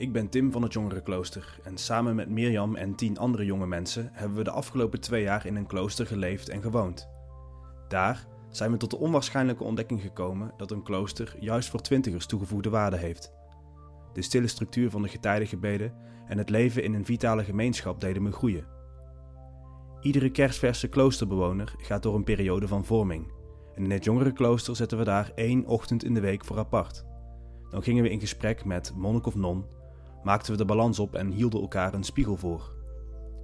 Ik ben Tim van het Jongerenklooster en samen met Mirjam en 10 andere jonge mensen hebben we de afgelopen 2 jaar in een klooster geleefd en gewoond. Daar zijn we tot de onwaarschijnlijke ontdekking gekomen dat een klooster juist voor 20ers toegevoegde waarde heeft. De stille structuur van de getijdengebeden en het leven in een vitale gemeenschap deden me groeien. Iedere kerstverse kloosterbewoner gaat door een periode van vorming en in het Jongerenklooster zetten we daar 1 ochtend in de week voor apart. Dan gingen we in gesprek met monnik of non, maakten we de balans op en hielden elkaar een spiegel voor.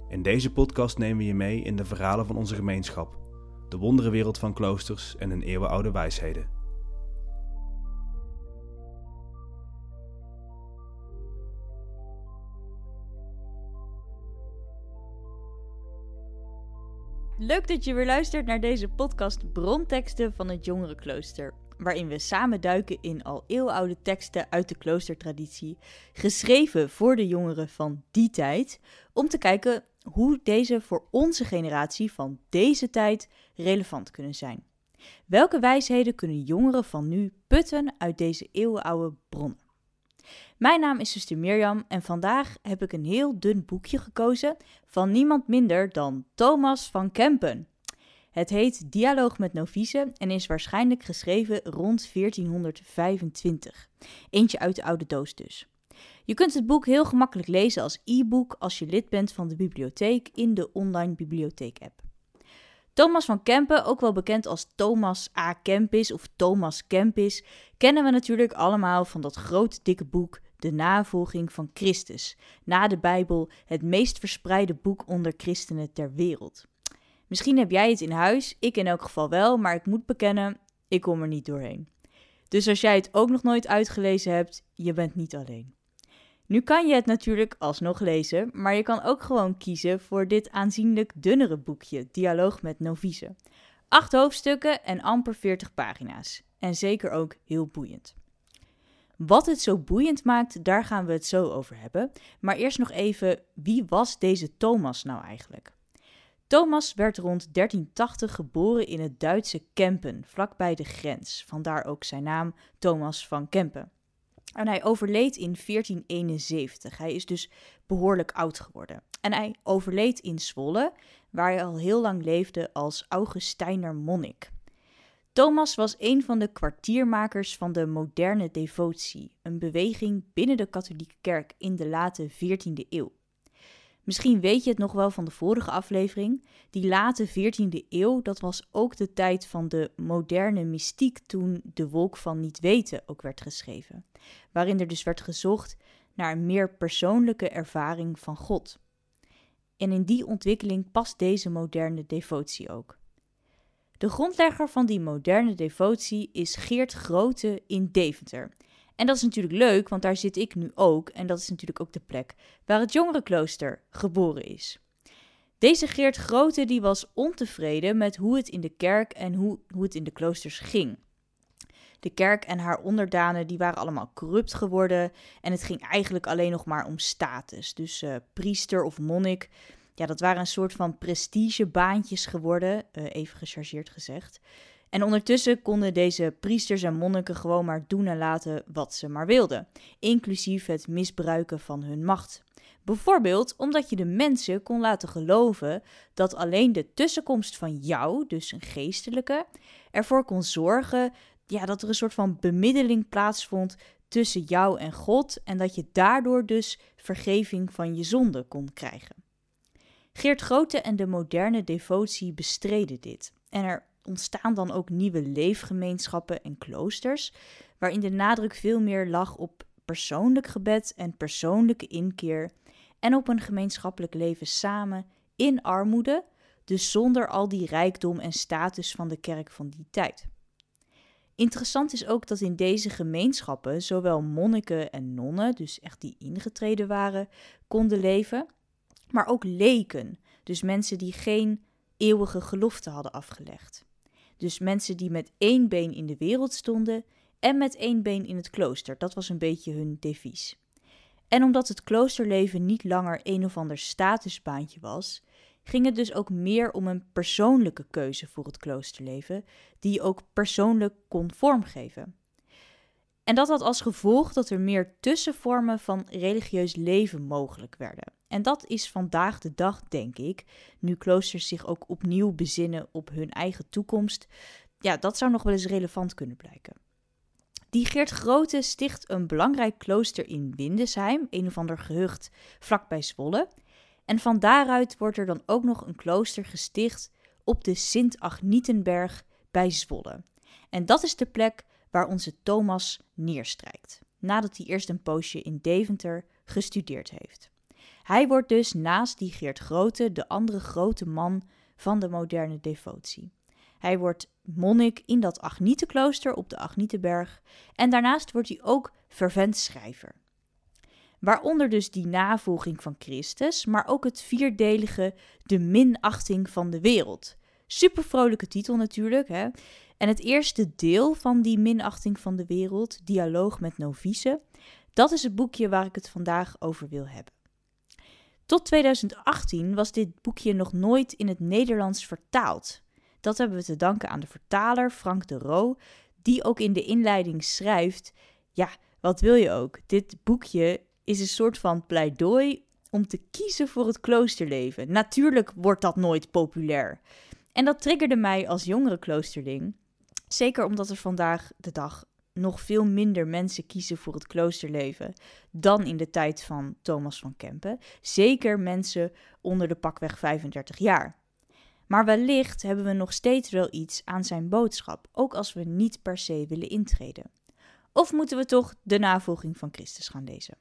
In deze podcast nemen we je mee in de verhalen van onze gemeenschap, de wonderenwereld van kloosters en hun eeuwenoude wijsheden. Leuk dat je weer luistert naar deze podcast Bronteksten van het Jongerenklooster, waarin we samen duiken in al eeuwenoude teksten uit de kloostertraditie, geschreven voor de jongeren van die tijd, om te kijken hoe deze voor onze generatie van deze tijd relevant kunnen zijn. Welke wijsheden kunnen jongeren van nu putten uit deze eeuwenoude bronnen? Mijn naam is zuster Mirjam en vandaag heb ik een heel dun boekje gekozen van niemand minder dan Thomas van Kempen. Het heet Dialoog met Novice en is waarschijnlijk geschreven rond 1425. Eentje uit de oude doos dus. Je kunt het boek heel gemakkelijk lezen als e-book als je lid bent van de bibliotheek in de online bibliotheek-app. Thomas van Kempen, ook wel bekend als Thomas a Kempis of Thomas Kempis, kennen we natuurlijk allemaal van dat groot dikke boek De Navolging van Christus. Na de Bijbel het meest verspreide boek onder christenen ter wereld. Misschien heb jij het in huis, ik in elk geval wel, maar ik moet bekennen, ik kom er niet doorheen. Dus als jij het ook nog nooit uitgelezen hebt, je bent niet alleen. Nu kan je het natuurlijk alsnog lezen, maar je kan ook gewoon kiezen voor dit aanzienlijk dunnere boekje, Dialoog met Novice. 8 hoofdstukken en amper 40 pagina's. En zeker ook heel boeiend. Wat het zo boeiend maakt, daar gaan we het zo over hebben. Maar eerst nog even, wie was deze Thomas nou eigenlijk? Thomas werd rond 1380 geboren in het Duitse Kempen, vlakbij de grens. Vandaar ook zijn naam Thomas van Kempen. En hij overleed in 1471. Hij is dus behoorlijk oud geworden. En hij overleed in Zwolle, waar hij al heel lang leefde als Augustijner monnik. Thomas was een van de kwartiermakers van de moderne devotie, een beweging binnen de katholieke kerk in de late 14e eeuw. Misschien weet je het nog wel van de vorige aflevering. Die late 14e eeuw, dat was ook de tijd van de moderne mystiek toen De Wolk van Niet Weten ook werd geschreven. Waarin er dus werd gezocht naar een meer persoonlijke ervaring van God. En in die ontwikkeling past deze moderne devotie ook. De grondlegger van die moderne devotie is Geert Grote in Deventer. En dat is natuurlijk leuk, want daar zit ik nu ook en dat is natuurlijk ook de plek waar het Jongerenklooster geboren is. Deze Geert Grote die was ontevreden met hoe het in de kerk en hoe het in de kloosters ging. De kerk en haar onderdanen die waren allemaal corrupt geworden en het ging eigenlijk alleen nog maar om status. Dus priester of monnik, ja, dat waren een soort van prestigebaantjes geworden, even gechargeerd gezegd. En ondertussen konden deze priesters en monniken gewoon maar doen en laten wat ze maar wilden. Inclusief het misbruiken van hun macht. Bijvoorbeeld omdat je de mensen kon laten geloven dat alleen de tussenkomst van jou, dus een geestelijke, ervoor kon zorgen, ja, dat er een soort van bemiddeling plaatsvond tussen jou en God. En dat je daardoor dus vergeving van je zonde kon krijgen. Geert Grote en de moderne devotie bestreden dit. En er ontstaan dan ook nieuwe leefgemeenschappen en kloosters, waarin de nadruk veel meer lag op persoonlijk gebed en persoonlijke inkeer en op een gemeenschappelijk leven samen in armoede, dus zonder al die rijkdom en status van de kerk van die tijd. Interessant is ook dat in deze gemeenschappen zowel monniken en nonnen, dus echt die ingetreden waren, konden leven, maar ook leken, dus mensen die geen eeuwige gelofte hadden afgelegd. Dus mensen die met 1 been in de wereld stonden en met 1 been in het klooster. Dat was een beetje hun devies. En omdat het kloosterleven niet langer een of ander statusbaantje was, ging het dus ook meer om een persoonlijke keuze voor het kloosterleven, die je ook persoonlijk kon vormgeven. En dat had als gevolg dat er meer tussenvormen van religieus leven mogelijk werden. En dat is vandaag de dag, denk ik, nu kloosters zich ook opnieuw bezinnen op hun eigen toekomst. Ja, dat zou nog wel eens relevant kunnen blijken. Die Geert Grote sticht een belangrijk klooster in Windesheim, een of ander gehucht vlakbij Zwolle. En van daaruit wordt er dan ook nog een klooster gesticht op de Sint-Agnietenberg bij Zwolle. En dat is de plek waar onze Thomas neerstrijkt, nadat hij eerst een poosje in Deventer gestudeerd heeft. Hij wordt dus naast die Geert Grote de andere grote man van de moderne devotie. Hij wordt monnik in dat Agnietenklooster op de Agnietenberg en daarnaast wordt hij ook fervent schrijver. Waaronder dus die navolging van Christus, maar ook het vierdelige De Minachting van de Wereld. Super vrolijke titel natuurlijk, hè? En het eerste deel van die Minachting van de Wereld, Dialoog met Novice, dat is het boekje waar ik het vandaag over wil hebben. Tot 2018 was dit boekje nog nooit in het Nederlands vertaald. Dat hebben we te danken aan de vertaler Frank de Roo, die ook in de inleiding schrijft, ja, wat wil je ook? Dit boekje is een soort van pleidooi om te kiezen voor het kloosterleven. Natuurlijk wordt dat nooit populair. En dat triggerde mij als jongere kloosterling. Zeker omdat er vandaag de dag nog veel minder mensen kiezen voor het kloosterleven dan in de tijd van Thomas van Kempen. Zeker mensen onder de pakweg 35 jaar. Maar wellicht hebben we nog steeds wel iets aan zijn boodschap, ook als we niet per se willen intreden. Of moeten we toch de navolging van Christus gaan lezen?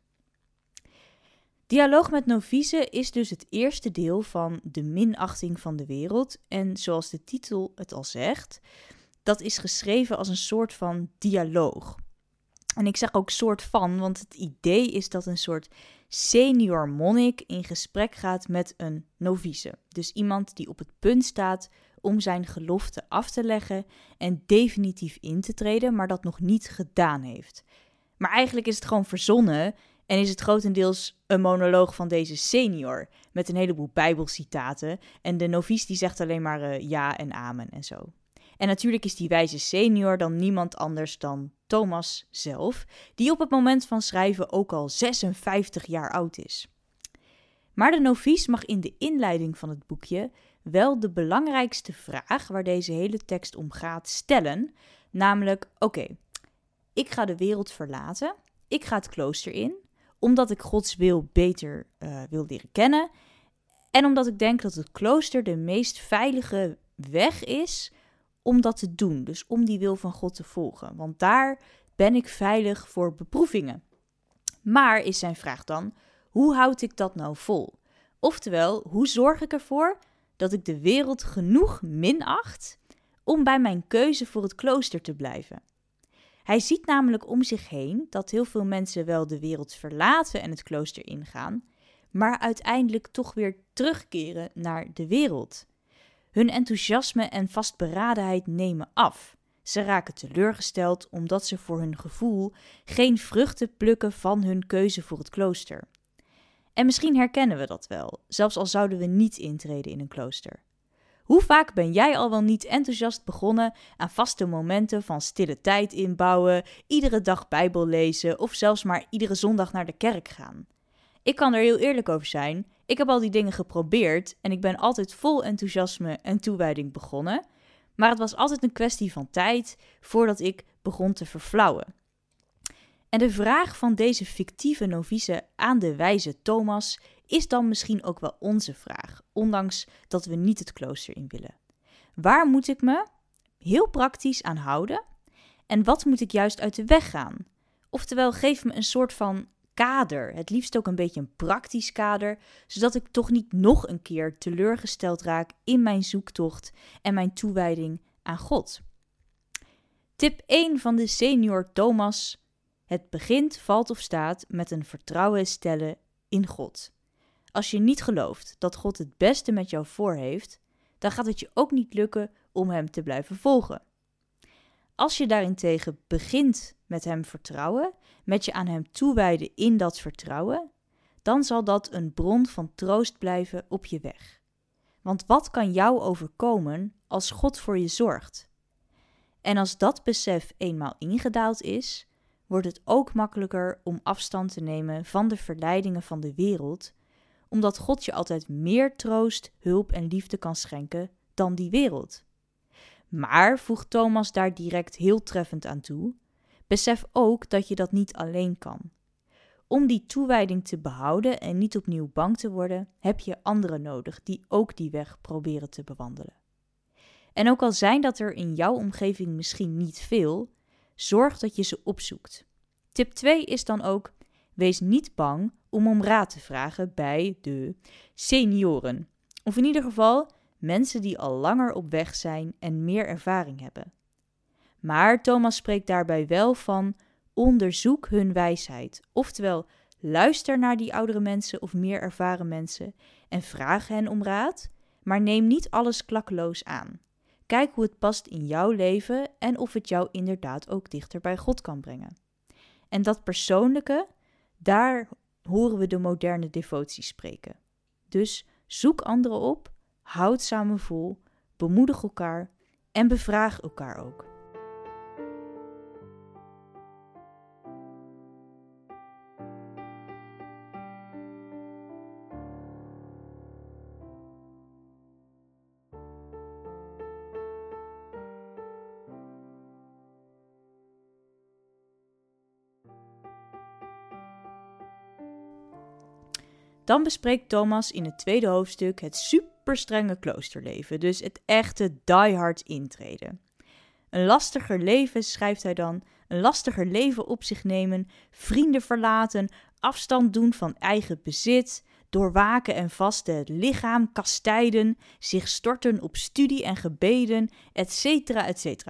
Dialoog met Novice is dus het eerste deel van De Minachting van de Wereld. En zoals de titel het al zegt, dat is geschreven als een soort van dialoog. En ik zeg ook soort van, want het idee is dat een soort senior monnik in gesprek gaat met een novice. Dus iemand die op het punt staat om zijn gelofte af te leggen en definitief in te treden, maar dat nog niet gedaan heeft. Maar eigenlijk is het gewoon verzonnen. En is het grotendeels een monoloog van deze senior, met een heleboel bijbelcitaten. En de novice die zegt alleen maar ja en amen en zo. En natuurlijk is die wijze senior dan niemand anders dan Thomas zelf, die op het moment van schrijven ook al 56 jaar oud is. Maar de novice mag in de inleiding van het boekje wel de belangrijkste vraag waar deze hele tekst om gaat stellen. Namelijk, oké, ik ga de wereld verlaten, ik ga het klooster in, omdat ik Gods wil beter wil leren kennen. En omdat ik denk dat het klooster de meest veilige weg is om dat te doen. Dus om die wil van God te volgen. Want daar ben ik veilig voor beproevingen. Maar is zijn vraag dan, hoe houd ik dat nou vol? Oftewel, hoe zorg ik ervoor dat ik de wereld genoeg minacht om bij mijn keuze voor het klooster te blijven? Hij ziet namelijk om zich heen dat heel veel mensen wel de wereld verlaten en het klooster ingaan, maar uiteindelijk toch weer terugkeren naar de wereld. Hun enthousiasme en vastberadenheid nemen af. Ze raken teleurgesteld omdat ze voor hun gevoel geen vruchten plukken van hun keuze voor het klooster. En misschien herkennen we dat wel, zelfs al zouden we niet intreden in een klooster. Hoe vaak ben jij al wel niet enthousiast begonnen aan vaste momenten van stille tijd inbouwen, iedere dag Bijbel lezen of zelfs maar iedere zondag naar de kerk gaan? Ik kan er heel eerlijk over zijn, ik heb al die dingen geprobeerd en ik ben altijd vol enthousiasme en toewijding begonnen, maar het was altijd een kwestie van tijd voordat ik begon te verflauwen. En de vraag van deze fictieve novice aan de wijze Thomas is dan misschien ook wel onze vraag, ondanks dat we niet het klooster in willen. Waar moet ik me heel praktisch aan houden en wat moet ik juist uit de weg gaan? Oftewel, geef me een soort van kader, het liefst ook een beetje een praktisch kader, zodat ik toch niet nog een keer teleurgesteld raak in mijn zoektocht en mijn toewijding aan God. Tip 1 van de senior Thomas: het begint, valt of staat met een vertrouwen stellen in God. Als je niet gelooft dat God het beste met jou voor heeft, dan gaat het je ook niet lukken om hem te blijven volgen. Als je daarentegen begint met hem vertrouwen, met je aan hem toewijden in dat vertrouwen, dan zal dat een bron van troost blijven op je weg. Want wat kan jou overkomen als God voor je zorgt? En als dat besef eenmaal ingedaald is, wordt het ook makkelijker om afstand te nemen van de verleidingen van de wereld, omdat God je altijd meer troost, hulp en liefde kan schenken dan die wereld. Maar, voegt Thomas daar direct heel treffend aan toe, besef ook dat je dat niet alleen kan. Om die toewijding te behouden en niet opnieuw bang te worden, heb je anderen nodig die ook die weg proberen te bewandelen. En ook al zijn dat er in jouw omgeving misschien niet veel, zorg dat je ze opzoekt. Tip 2 is dan ook, wees niet bang om raad te vragen bij de senioren. Of in ieder geval mensen die al langer op weg zijn en meer ervaring hebben. Maar Thomas spreekt daarbij wel van onderzoek hun wijsheid. Oftewel, luister naar die oudere mensen of meer ervaren mensen en vraag hen om raad, maar neem niet alles klakkeloos aan. Kijk hoe het past in jouw leven en of het jou inderdaad ook dichter bij God kan brengen. En dat persoonlijke, daar horen we de moderne devotie spreken. Dus zoek anderen op, houd samen vol, bemoedig elkaar en bevraag elkaar ook. Dan bespreekt Thomas in het tweede hoofdstuk het superstrenge kloosterleven, dus het echte diehard intreden. Een lastiger leven, schrijft hij dan, een lastiger leven op zich nemen, vrienden verlaten, afstand doen van eigen bezit, door waken en vasten het lichaam kastijden, zich storten op studie en gebeden, etc. etc.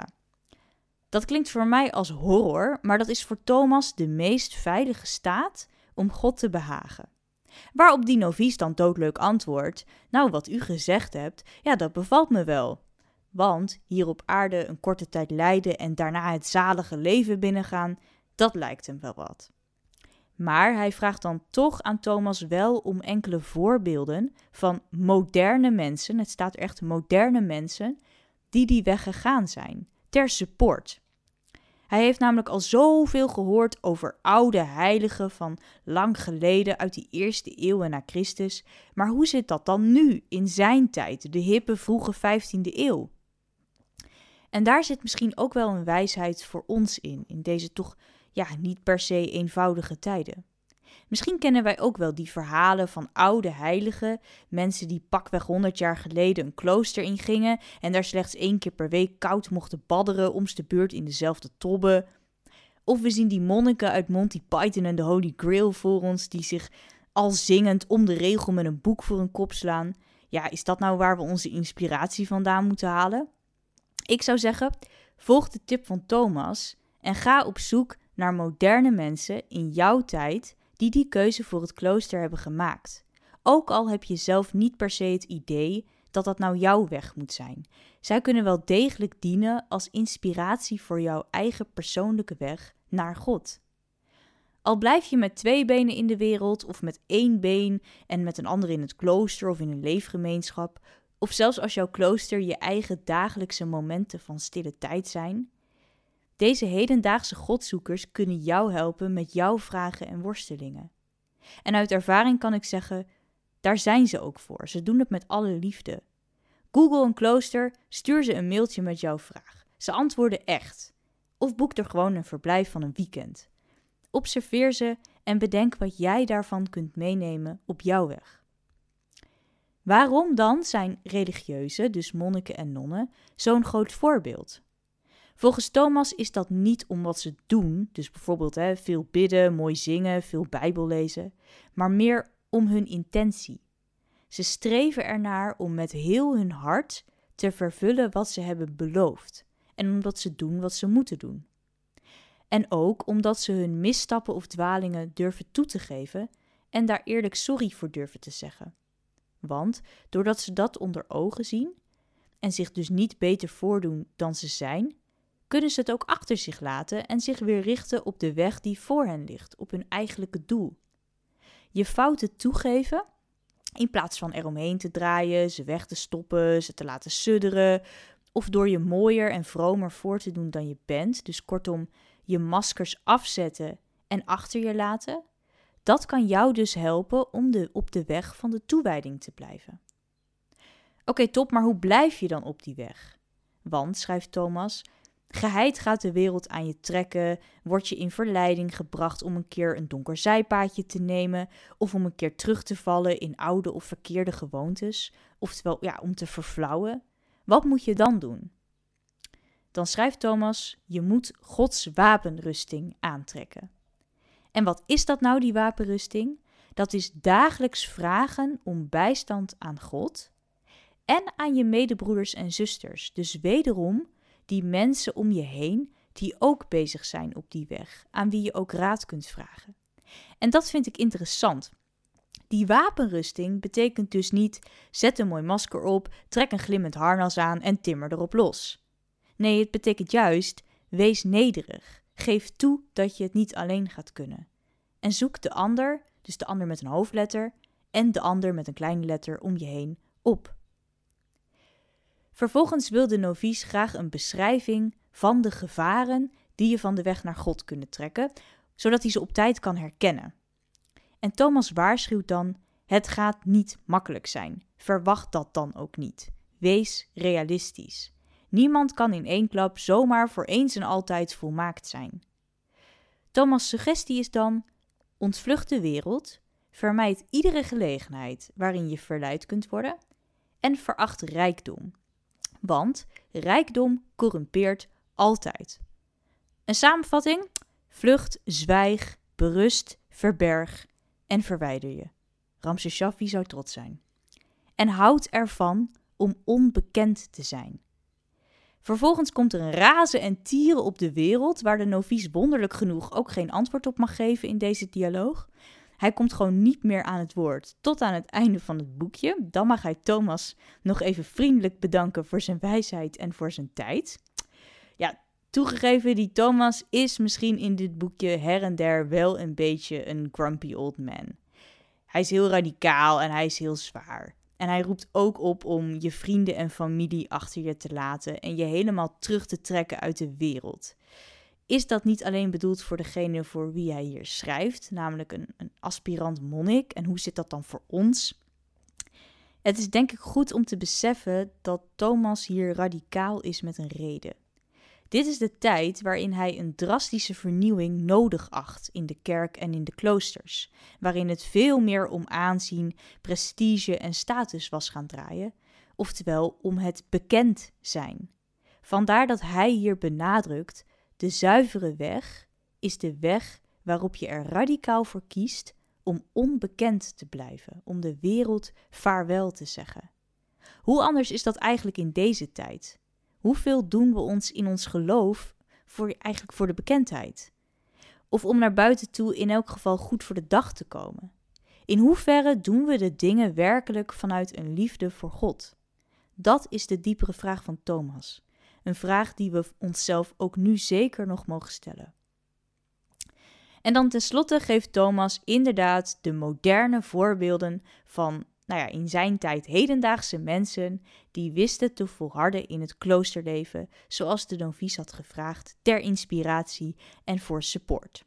Dat klinkt voor mij als horror, maar dat is voor Thomas de meest veilige staat om God te behagen. Waarop die novice dan doodleuk antwoordt, nou wat u gezegd hebt, ja dat bevalt me wel. Want hier op aarde een korte tijd lijden en daarna het zalige leven binnengaan, dat lijkt hem wel wat. Maar hij vraagt dan toch aan Thomas wel om enkele voorbeelden van moderne mensen, het staat er echt moderne mensen, die weg gegaan zijn, ter support. Hij heeft namelijk al zoveel gehoord over oude heiligen van lang geleden uit die eerste eeuwen na Christus. Maar hoe zit dat dan nu, in zijn tijd, de hippe vroege 15e eeuw? En daar zit misschien ook wel een wijsheid voor ons in deze toch ja, niet per se eenvoudige tijden. Misschien kennen wij ook wel die verhalen van oude heiligen, mensen die pakweg 100 jaar geleden een klooster ingingen en daar slechts 1 keer per week koud mochten badderen, om de beurt in dezelfde tobben. Of we zien die monniken uit Monty Python en de Holy Grail voor ons, die zich al zingend om de regel met een boek voor hun kop slaan. Ja, is dat nou waar we onze inspiratie vandaan moeten halen? Ik zou zeggen, volg de tip van Thomas en ga op zoek naar moderne mensen in jouw tijd die keuze voor het klooster hebben gemaakt. Ook al heb je zelf niet per se het idee dat dat nou jouw weg moet zijn. Zij kunnen wel degelijk dienen als inspiratie voor jouw eigen persoonlijke weg naar God. Al blijf je met 2 benen in de wereld of met 1 been en met een ander in het klooster of in een leefgemeenschap, of zelfs als jouw klooster je eigen dagelijkse momenten van stille tijd zijn, deze hedendaagse godzoekers kunnen jou helpen met jouw vragen en worstelingen. En uit ervaring kan ik zeggen, daar zijn ze ook voor. Ze doen het met alle liefde. Google een klooster, stuur ze een mailtje met jouw vraag. Ze antwoorden echt. Of boek er gewoon een verblijf van een weekend. Observeer ze en bedenk wat jij daarvan kunt meenemen op jouw weg. Waarom dan zijn religieuzen, dus monniken en nonnen, zo'n groot voorbeeld? Volgens Thomas is dat niet om wat ze doen, dus bijvoorbeeld veel bidden, mooi zingen, veel Bijbel lezen, maar meer om hun intentie. Ze streven ernaar om met heel hun hart te vervullen wat ze hebben beloofd en omdat ze doen wat ze moeten doen. En ook omdat ze hun misstappen of dwalingen durven toe te geven en daar eerlijk sorry voor durven te zeggen. Want doordat ze dat onder ogen zien en zich dus niet beter voordoen dan ze zijn, kunnen ze het ook achter zich laten en zich weer richten op de weg die voor hen ligt, op hun eigenlijke doel. Je fouten toegeven, in plaats van eromheen te draaien, ze weg te stoppen, ze te laten sudderen, of door je mooier en vromer voor te doen dan je bent, dus kortom je maskers afzetten en achter je laten, dat kan jou dus helpen om op de weg van de toewijding te blijven. Oké, top, maar hoe blijf je dan op die weg? Want, schrijft Thomas, geheid gaat de wereld aan je trekken, word je in verleiding gebracht om een keer een donker zijpaadje te nemen, of om een keer terug te vallen in oude of verkeerde gewoontes, oftewel ja, om te verflauwen. Wat moet je dan doen? Dan schrijft Thomas, je moet Gods wapenrusting aantrekken. En wat is dat nou, die wapenrusting? Dat is dagelijks vragen om bijstand aan God en aan je medebroeders en zusters. Dus wederom die mensen om je heen die ook bezig zijn op die weg, aan wie je ook raad kunt vragen. En dat vind ik interessant. Die wapenrusting betekent dus niet, zet een mooi masker op, trek een glimmend harnas aan en timmer erop los. Nee, het betekent juist, wees nederig. Geef toe dat je het niet alleen gaat kunnen. En zoek de ander, dus de ander met een hoofdletter en de ander met een kleine letter om je heen, op. Vervolgens wil de novice graag een beschrijving van de gevaren die je van de weg naar God kunnen trekken, zodat hij ze op tijd kan herkennen. En Thomas waarschuwt dan, het gaat niet makkelijk zijn. Verwacht dat dan ook niet. Wees realistisch. Niemand kan in één klap zomaar voor eens en altijd volmaakt zijn. Thomas' suggestie is dan, ontvlucht de wereld, vermijd iedere gelegenheid waarin je verleid kunt worden en veracht rijkdom. Want rijkdom corrumpeert altijd. Een samenvatting? Vlucht, zwijg, berust, verberg en verwijder je. Ramses Shaffi zou trots zijn. En houd ervan om onbekend te zijn. Vervolgens komt er een razen en tieren op de wereld, waar de novice wonderlijk genoeg ook geen antwoord op mag geven in deze dialoog. Hij komt gewoon niet meer aan het woord, tot aan het einde van het boekje. Dan mag hij Thomas nog even vriendelijk bedanken voor zijn wijsheid en voor zijn tijd. Ja, toegegeven, die Thomas is misschien in dit boekje her en der wel een beetje een grumpy old man. Hij is heel radicaal en hij is heel zwaar. En hij roept ook op om je vrienden en familie achter je te laten en je helemaal terug te trekken uit de wereld. Is dat niet alleen bedoeld voor degene voor wie hij hier schrijft, namelijk een aspirant monnik? En hoe zit dat dan voor ons? Het is denk ik goed om te beseffen dat Thomas hier radicaal is met een reden. Dit is de tijd waarin hij een drastische vernieuwing nodig acht in de kerk en in de kloosters, waarin het veel meer om aanzien, prestige en status was gaan draaien, oftewel om het bekend zijn. Vandaar dat hij hier benadrukt, de zuivere weg is de weg waarop je er radicaal voor kiest om onbekend te blijven, om de wereld vaarwel te zeggen. Hoe anders is dat eigenlijk in deze tijd? Hoeveel doen we ons in ons geloof voor de bekendheid? Of om naar buiten toe in elk geval goed voor de dag te komen? In hoeverre doen we de dingen werkelijk vanuit een liefde voor God? Dat is de diepere vraag van Thomas. Een vraag die we onszelf ook nu zeker nog mogen stellen. En dan tenslotte geeft Thomas inderdaad de moderne voorbeelden van in zijn tijd hedendaagse mensen die wisten te volharden in het kloosterleven, zoals de novice had gevraagd, ter inspiratie en voor support.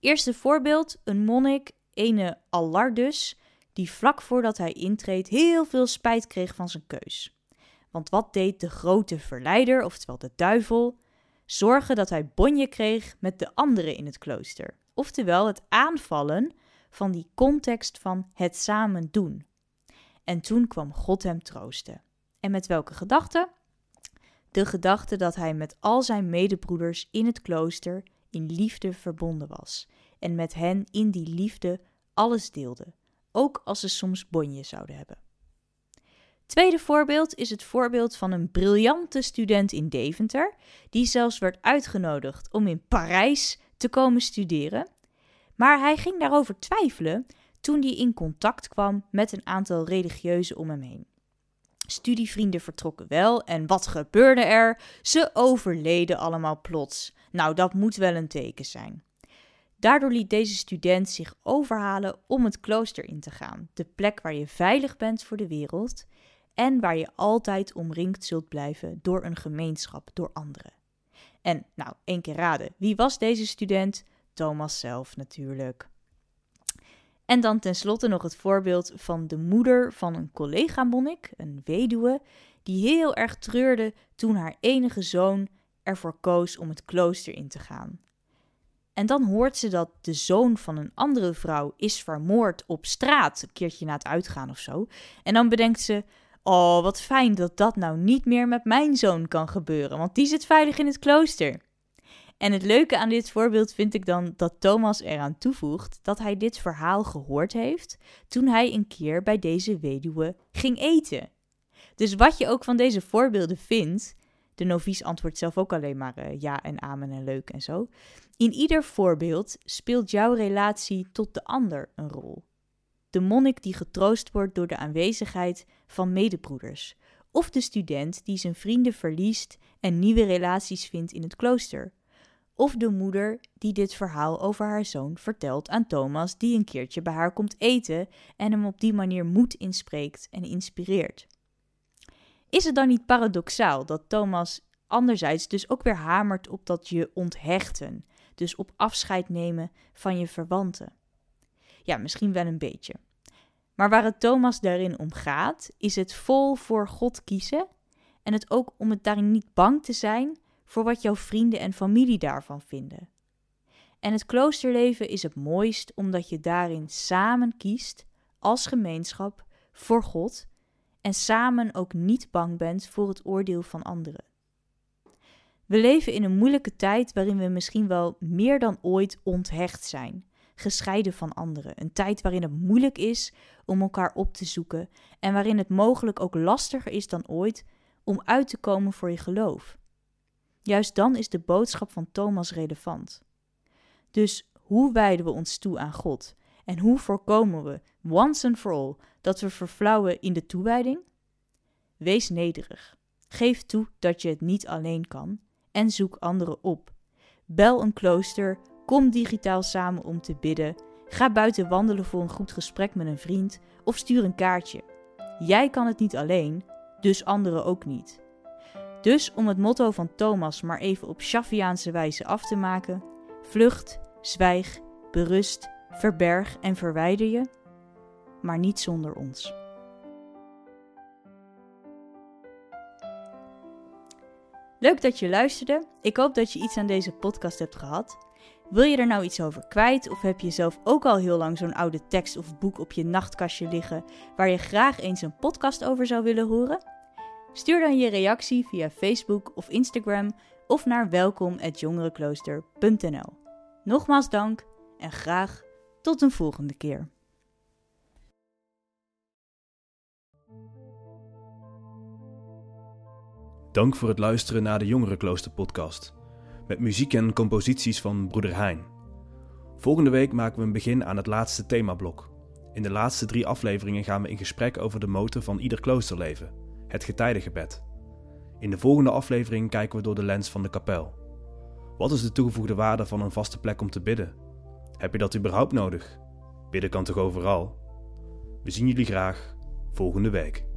Eerste voorbeeld, een monnik, ene Allardus, die vlak voordat hij intreedt heel veel spijt kreeg van zijn keus. Want wat deed de grote verleider, oftewel de duivel, zorgen dat hij bonje kreeg met de anderen in het klooster. Oftewel het aanvallen van die context van het samen doen. En toen kwam God hem troosten. En met welke gedachte? De gedachte dat hij met al zijn medebroeders in het klooster in liefde verbonden was. En met hen in die liefde alles deelde. Ook als ze soms bonje zouden hebben. Tweede voorbeeld is het voorbeeld van een briljante student in Deventer, die zelfs werd uitgenodigd om in Parijs te komen studeren. Maar hij ging daarover twijfelen toen hij in contact kwam met een aantal religieuzen om hem heen. Studievrienden vertrokken wel en wat gebeurde er? Ze overleden allemaal plots. Nou, dat moet wel een teken zijn. Daardoor liet deze student zich overhalen om het klooster in te gaan. De plek waar je veilig bent voor de wereld en waar je altijd omringd zult blijven door een gemeenschap, door anderen. En nou, één keer raden. Wie was deze student? Thomas zelf natuurlijk. En dan tenslotte nog het voorbeeld van de moeder van een collega-monnik, een weduwe, die heel erg treurde toen haar enige zoon ervoor koos om het klooster in te gaan. En dan hoort ze dat de zoon van een andere vrouw is vermoord op straat, een keertje na het uitgaan of zo. En dan bedenkt ze, oh wat fijn dat dat nou niet meer met mijn zoon kan gebeuren, want die zit veilig in het klooster. En het leuke aan dit voorbeeld vind ik dan dat Thomas eraan toevoegt dat hij dit verhaal gehoord heeft toen hij een keer bij deze weduwe ging eten. Dus wat je ook van deze voorbeelden vindt, de novice antwoordt zelf ook alleen maar ja en amen en leuk en zo. In ieder voorbeeld speelt jouw relatie tot de ander een rol. De monnik die getroost wordt door de aanwezigheid van medebroeders. Of de student die zijn vrienden verliest en nieuwe relaties vindt in het klooster. Of de moeder die dit verhaal over haar zoon vertelt aan Thomas die een keertje bij haar komt eten en hem op die manier moed inspreekt en inspireert. Is het dan niet paradoxaal dat Thomas anderzijds dus ook weer hamert op dat je onthechten, dus op afscheid nemen van je verwanten? Ja, misschien wel een beetje. Maar waar het Thomas daarin om gaat, is het vol voor God kiezen en het ook om het daarin niet bang te zijn voor wat jouw vrienden en familie daarvan vinden. En het kloosterleven is het mooist omdat je daarin samen kiest, als gemeenschap, voor God en samen ook niet bang bent voor het oordeel van anderen. We leven in een moeilijke tijd waarin we misschien wel meer dan ooit onthecht zijn, gescheiden van anderen. Een tijd waarin het moeilijk is om elkaar op te zoeken en waarin het mogelijk ook lastiger is dan ooit om uit te komen voor je geloof. Juist dan is de boodschap van Thomas relevant. Dus hoe wijden we ons toe aan God? En hoe voorkomen we, once and for all, dat we verflauwen in de toewijding? Wees nederig. Geef toe dat je het niet alleen kan. En zoek anderen op. Bel een klooster. Kom digitaal samen om te bidden. Ga buiten wandelen voor een goed gesprek met een vriend. Of stuur een kaartje. Jij kan het niet alleen, dus anderen ook niet. Dus om het motto van Thomas maar even op Shaffiaanse wijze af te maken. Vlucht, zwijg, berust, verberg en verwijder je. Maar niet zonder ons. Leuk dat je luisterde. Ik hoop dat je iets aan deze podcast hebt gehad. Wil je er nou iets over kwijt of heb je zelf ook al heel lang zo'n oude tekst of boek op je nachtkastje liggen waar je graag eens een podcast over zou willen horen? Stuur dan je reactie via Facebook of Instagram of naar welkom@jongerenklooster.nl. Nogmaals dank en graag tot een volgende keer. Dank voor het luisteren naar de Jongerenklooster podcast, met muziek en composities van Broeder Hein. Volgende week maken we een begin aan het laatste themablok. In de laatste 3 afleveringen gaan we in gesprek over de motor van ieder kloosterleven, het getijdengebed. In de volgende aflevering kijken we door de lens van de kapel. Wat is de toegevoegde waarde van een vaste plek om te bidden? Heb je dat überhaupt nodig? Bidden kan toch overal? We zien jullie graag volgende week.